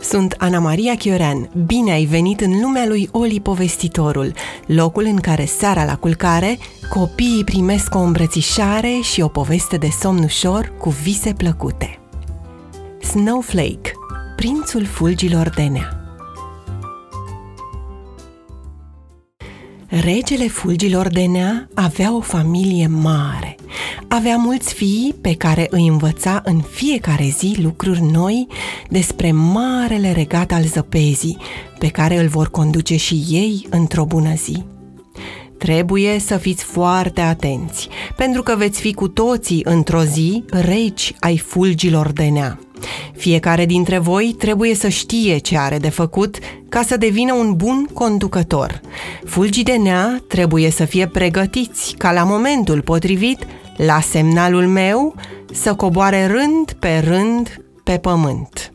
Sunt Ana Maria Chiorean. Bine ai venit în lumea lui Oli Povestitorul, locul în care seara la culcare copiii primesc o îmbrățișare și o poveste de somn ușor cu vise plăcute. Snowflake, prințul fulgilor de nea. Regele fulgilor de nea avea o familie mare. Avea mulți fii pe care îi învăța în fiecare zi lucruri noi despre marele regat al zăpezii, pe care îl vor conduce și ei într-o bună zi. Trebuie să fiți foarte atenți, pentru că veți fi cu toții într-o zi regi ai fulgilor de nea. Fiecare dintre voi trebuie să știe ce are de făcut ca să devină un bun conducător. Fulgii de nea trebuie să fie pregătiți ca la momentul potrivit, la semnalul meu, să coboare rând pe pământ.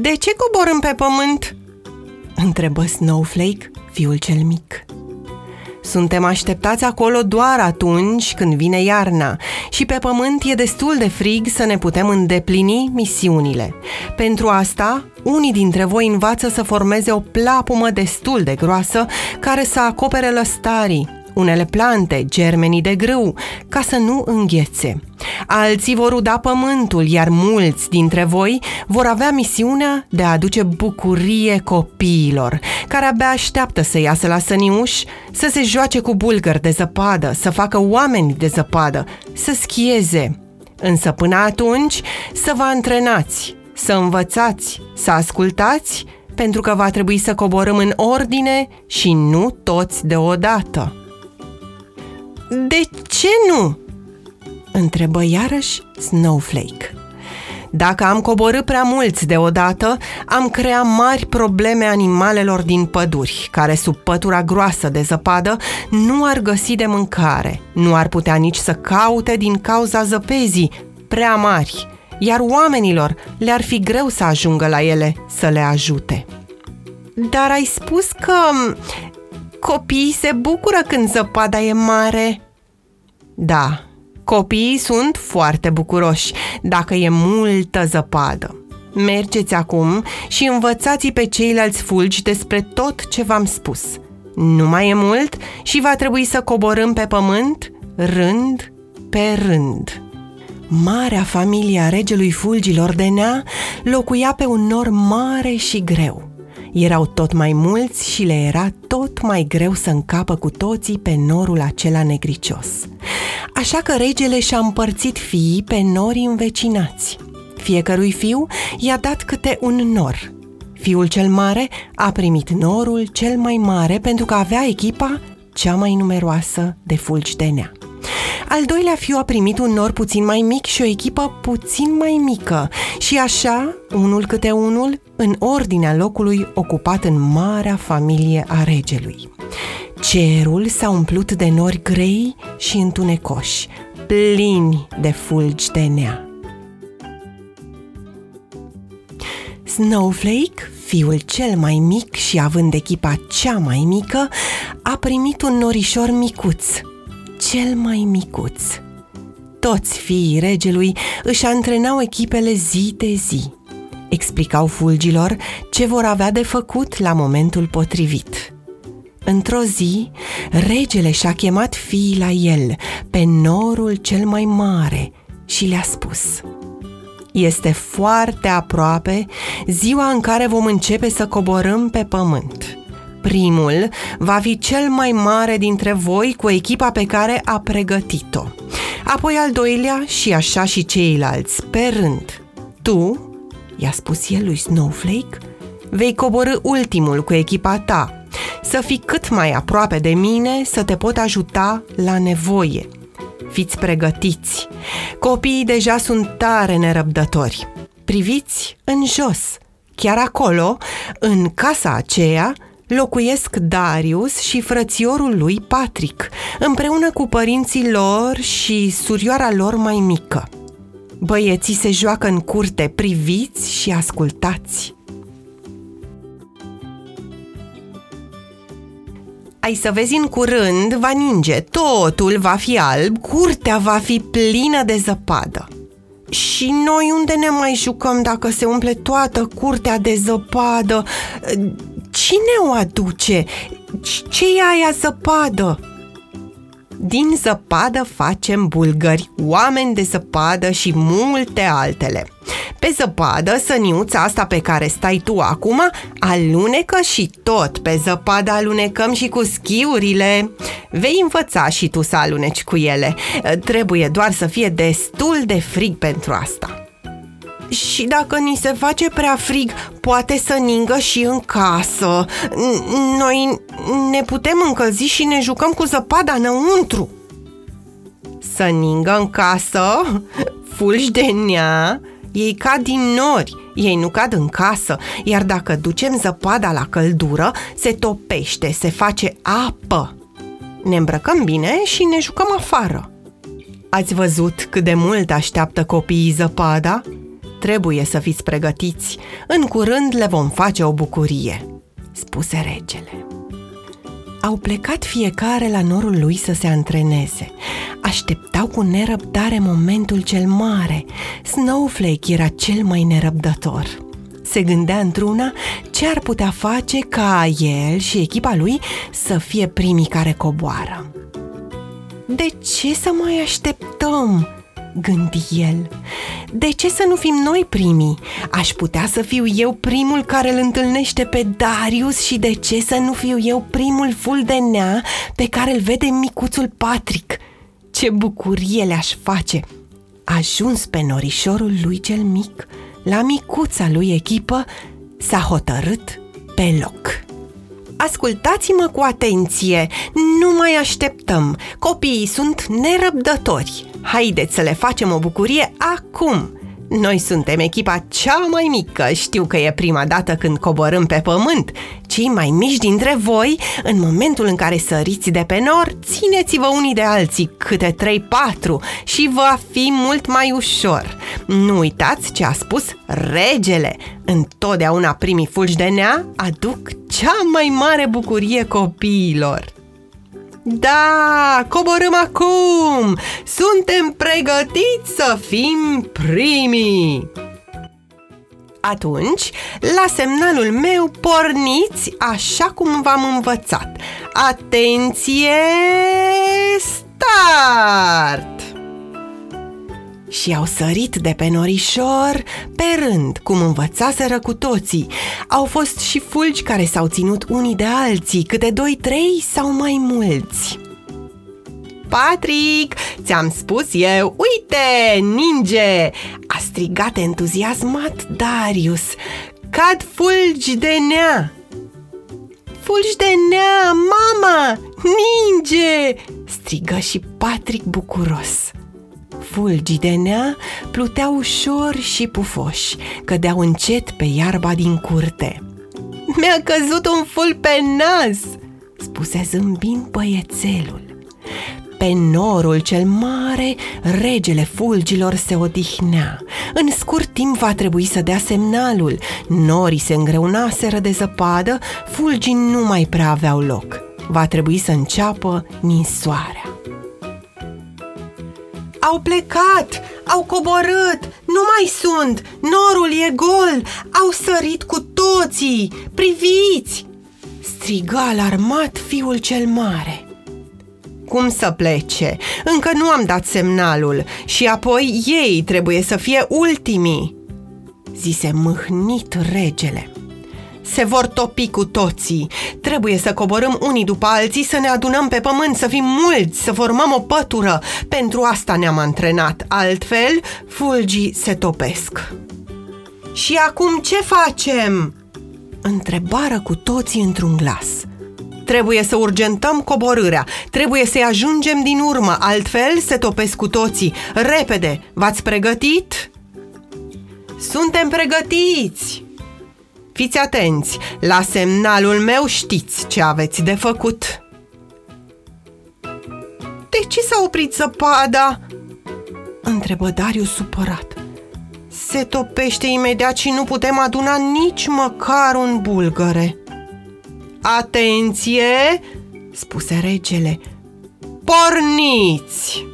De ce coborâm pe pământ? Întrebă Snowflake, fiul cel mic. Suntem așteptați acolo doar atunci când vine iarna și pe pământ e destul de frig să ne putem îndeplini misiunile. Pentru asta, unii dintre voi învață să formeze o plapumă destul de groasă care să acopere lăstarii, unele plante, germenii de grâu, ca să nu înghețe. Alții vor uda pământul, iar mulți dintre voi vor avea misiunea de a aduce bucurie copiilor, care abia așteaptă să iasă la săniuș, să se joace cu bulgări de zăpadă, să facă oameni de zăpadă, să schieze. Însă până atunci să vă antrenați, să învățați, să ascultați, pentru că va trebui să coborâm în ordine și nu toți deodată. De ce nu? Întrebă iarăși Snowflake. Dacă am coborât prea mulți deodată, am creat mari probleme animalelor din păduri, care sub pătura groasă de zăpadă nu ar găsi de mâncare, nu ar putea nici să caute din cauza zăpezii prea mari, iar oamenilor le-ar fi greu să ajungă la ele să le ajute. Dar ai spus că copiii se bucură când zăpada e mare. Da, copiii sunt foarte bucuroși dacă e multă zăpadă. Mergeți acum și învățați pe ceilalți fulgi despre tot ce v-am spus. Nu mai e mult și va trebui să coborâm pe pământ rând pe rând. Marea familie a regelui fulgilor de nea locuia pe un nor mare și greu. Erau tot mai mulți și le era tot mai greu să încapă cu toții pe norul acela negricios. Așa că regele și-a împărțit fiii pe norii învecinați. Fiecărui fiu i-a dat câte un nor. Fiul cel mare a primit norul cel mai mare pentru că avea echipa cea mai numeroasă de fulgi de nea. Al doilea fiu a primit un nor puțin mai mic și o echipă puțin mai mică și așa, unul câte unul, în ordinea locului ocupat în marea familie a regelui. Cerul s-a umplut de nori grei și întunecoși, plini de fulgi de nea. Snowflake, fiul cel mai mic și având echipa cea mai mică, a primit un norișor micuț, cel mai micuț. Toți fiii regelui își antrenau echipele zi de zi. Explicau fulgilor ce vor avea de făcut la momentul potrivit. Într-o zi, regele și-a chemat fiii la el, pe norul cel mai mare, și le-a spus: este foarte aproape ziua în care vom începe să coborâm pe pământ. Primul va fi cel mai mare dintre voi cu echipa pe care a pregătit-o. Apoi al doilea și așa și ceilalți, pe rând. Tu, i-a spus el lui Snowflake, vei coborî ultimul cu echipa ta, să fii cât mai aproape de mine, să te pot ajuta la nevoie. Fiți pregătiți! Copiii deja sunt tare nerăbdători. Priviți în jos. Chiar acolo, în casa aceea, locuiesc Darius și frățiorul lui Patrick, împreună cu părinții lor și surioara lor mai mică. Băieții se joacă în curte, priviți și ascultați. Ai să vezi în curând, va ninge, totul va fi alb, curtea va fi plină de zăpadă. Și noi unde ne mai jucăm dacă se umple toată curtea de zăpadă? Cine o aduce? Ce e aia zăpadă? Din zăpadă facem bulgări, oameni de zăpadă și multe altele. Pe zăpadă, săniuța asta pe care stai tu acum alunecă și tot pe zăpadă alunecăm și cu schiurile. Vei învăța și tu să aluneci cu ele. Trebuie doar să fie destul de frig pentru asta. Și dacă ni se face prea frig, poate să ningă și în casă. Noi ne putem încălzi și ne jucăm cu zăpada înăuntru. Să ningă în casă? Fulgi de nea? Ei cad din nori, ei nu cad în casă, iar dacă ducem zăpada la căldură, se topește, se face apă. Ne îmbrăcăm bine și ne jucăm afară. Ați văzut cât de mult așteaptă copiii zăpada? Trebuie să fiți pregătiți, în curând le vom face o bucurie, spuse regele. Au plecat fiecare la norul lui să se antreneze. Așteptau cu nerăbdare momentul cel mare. Snowflake era cel mai nerăbdător. Se gândea într-una ce ar putea face ca el și echipa lui să fie primii care coboară. De ce să mai așteptăm? Gândi el. De ce să nu fim noi primii? Aș putea să fiu eu primul care îl întâlnește pe Darius și de ce să nu fiu eu primul ful de nea pe care îl vede micuțul Patrick? Ce bucurie le-aș face! Ajuns pe norișorul lui cel mic, la micuța lui echipă, s-a hotărât pe loc. Ascultați-mă cu atenție! Nu mai așteptăm! Copiii sunt nerăbdători! Haideți să le facem o bucurie acum! Noi suntem echipa cea mai mică, știu că e prima dată când coborâm pe pământ. Cei mai mici dintre voi, în momentul în care săriți de pe nor, țineți-vă unii de alții, câte 3-4, și va fi mult mai ușor. Nu uitați ce a spus regele. Întotdeauna primii fulgi de nea aduc cea mai mare bucurie copiilor. Da, coborâm acum! Suntem pregătiți să fim primii! Atunci, la semnalul meu, porniți așa cum v-am învățat. Atenție! Start! Și au sărit de pe norișor, pe rând, cum învățaseră cu toții. Au fost și fulgi care s-au ținut unii de alții, câte 2-3 sau mai mulți. Patrick, ți-am spus eu, uite, ninge! A strigat entuziasmat Darius. Cad fulgi de nea! Fulgi de nea, mama! Ninge! Strigă și Patrick bucuros. Fulgii de nea pluteau ușor și pufoși, cădeau încet pe iarba din curte. Mi-a căzut un ful pe nas, spuse zâmbind băiețelul. Pe norul cel mare, regele fulgilor se odihnea. În scurt timp va trebui să dea semnalul. Norii se îngreunaseră de zăpadă, fulgii nu mai prea aveau loc. Va trebui să înceapă ninsoarea. Au plecat, au coborât, nu mai sunt, norul e gol, au sărit cu toții, priviți! Striga alarmat fiul cel mare. Cum să plece? Încă nu am dat semnalul și apoi ei trebuie să fie ultimii, zise mâhnit regele. Se vor topi cu toții. Trebuie să coborâm unii după alții, să ne adunăm pe pământ, să fim mulți, să formăm o pătură. Pentru asta ne-am antrenat. Altfel, fulgii se topesc. Și acum ce facem? Întrebară cu toții într-un glas. Trebuie să urgentăm coborârea. Trebuie să-i ajungem din urmă. Altfel, se topesc cu toții. Repede! V-ați pregătit? Suntem pregătiți! Fiți atenți! La semnalul meu știți ce aveți de făcut! De ce s-a oprit zăpada? Întrebă Darius supărat. Se topește imediat și nu putem aduna nici măcar un bulgăre. Atenție! spuse regele. Porniți!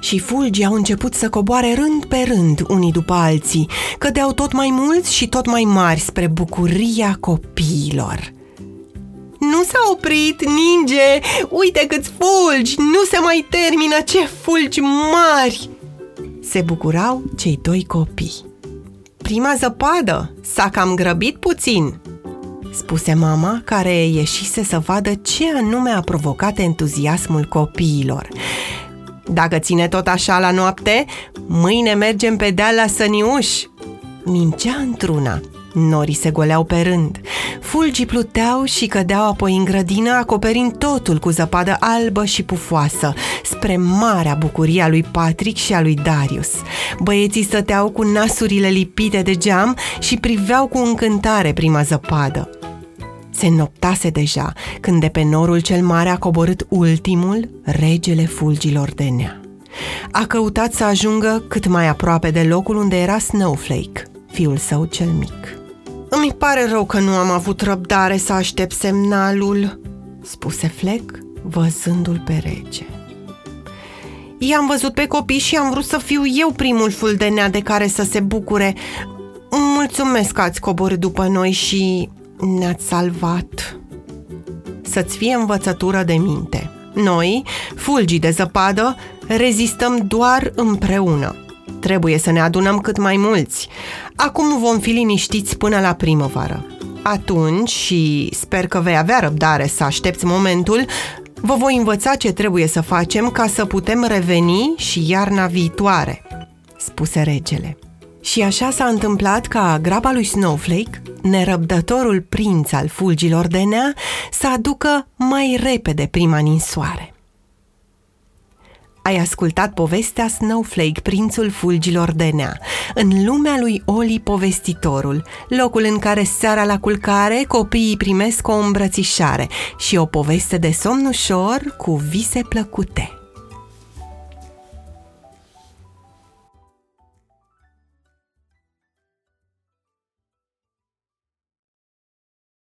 Și fulgii au început să coboare rând pe rând, unii după alții, cădeau tot mai mulți și tot mai mari spre bucuria copiilor. Nu s-a oprit, ninge! Uite câți fulgi! Nu se mai termină! Ce fulgi mari! Se bucurau cei doi copii. Prima zăpadă s-a cam grăbit puțin, spuse mama, care ieșise să vadă ce anume a provocat entuziasmul copiilor. Dacă ține tot așa la noapte, mâine mergem pe deal la Săniuș. Ningea într-una, norii se goleau pe rând. Fulgii pluteau și cădeau apoi în grădină, acoperind totul cu zăpadă albă și pufoasă, spre marea bucurie a lui Patrick și a lui Darius. Băieții stăteau cu nasurile lipite de geam și priveau cu încântare prima zăpadă. Se înnoptase deja, când de pe norul cel mare a coborât ultimul, regele fulgilor de nea. A căutat să ajungă cât mai aproape de locul unde era Snowflake, fiul său cel mic. Îmi pare rău că nu am avut răbdare să aștept semnalul, spuse Fleck, văzându-l pe rege. I-am văzut pe copii și am vrut să fiu eu primul ful de nea de care să se bucure. Mulțumesc că ați coborât după noi și ne-ați salvat. Să-ți fie învățătură de minte. Noi, fulgii de zăpadă, rezistăm doar împreună. Trebuie să ne adunăm cât mai mulți. Acum vom fi liniștiți până la primăvară. Atunci, și sper că vei avea răbdare să aștepți momentul, vă voi învăța ce trebuie să facem ca să putem reveni și iarna viitoare, spuse regele. Și așa s-a întâmplat ca graba lui Snowflake, nerăbdătorul prinț al fulgilor de nea, să aducă mai repede prima ninsoare. Ai ascultat povestea Snowflake, prințul fulgilor de nea, în lumea lui Oli Povestitorul, locul în care seara la culcare copiii primesc o îmbrățișare și o poveste de somn ușor cu vise plăcute.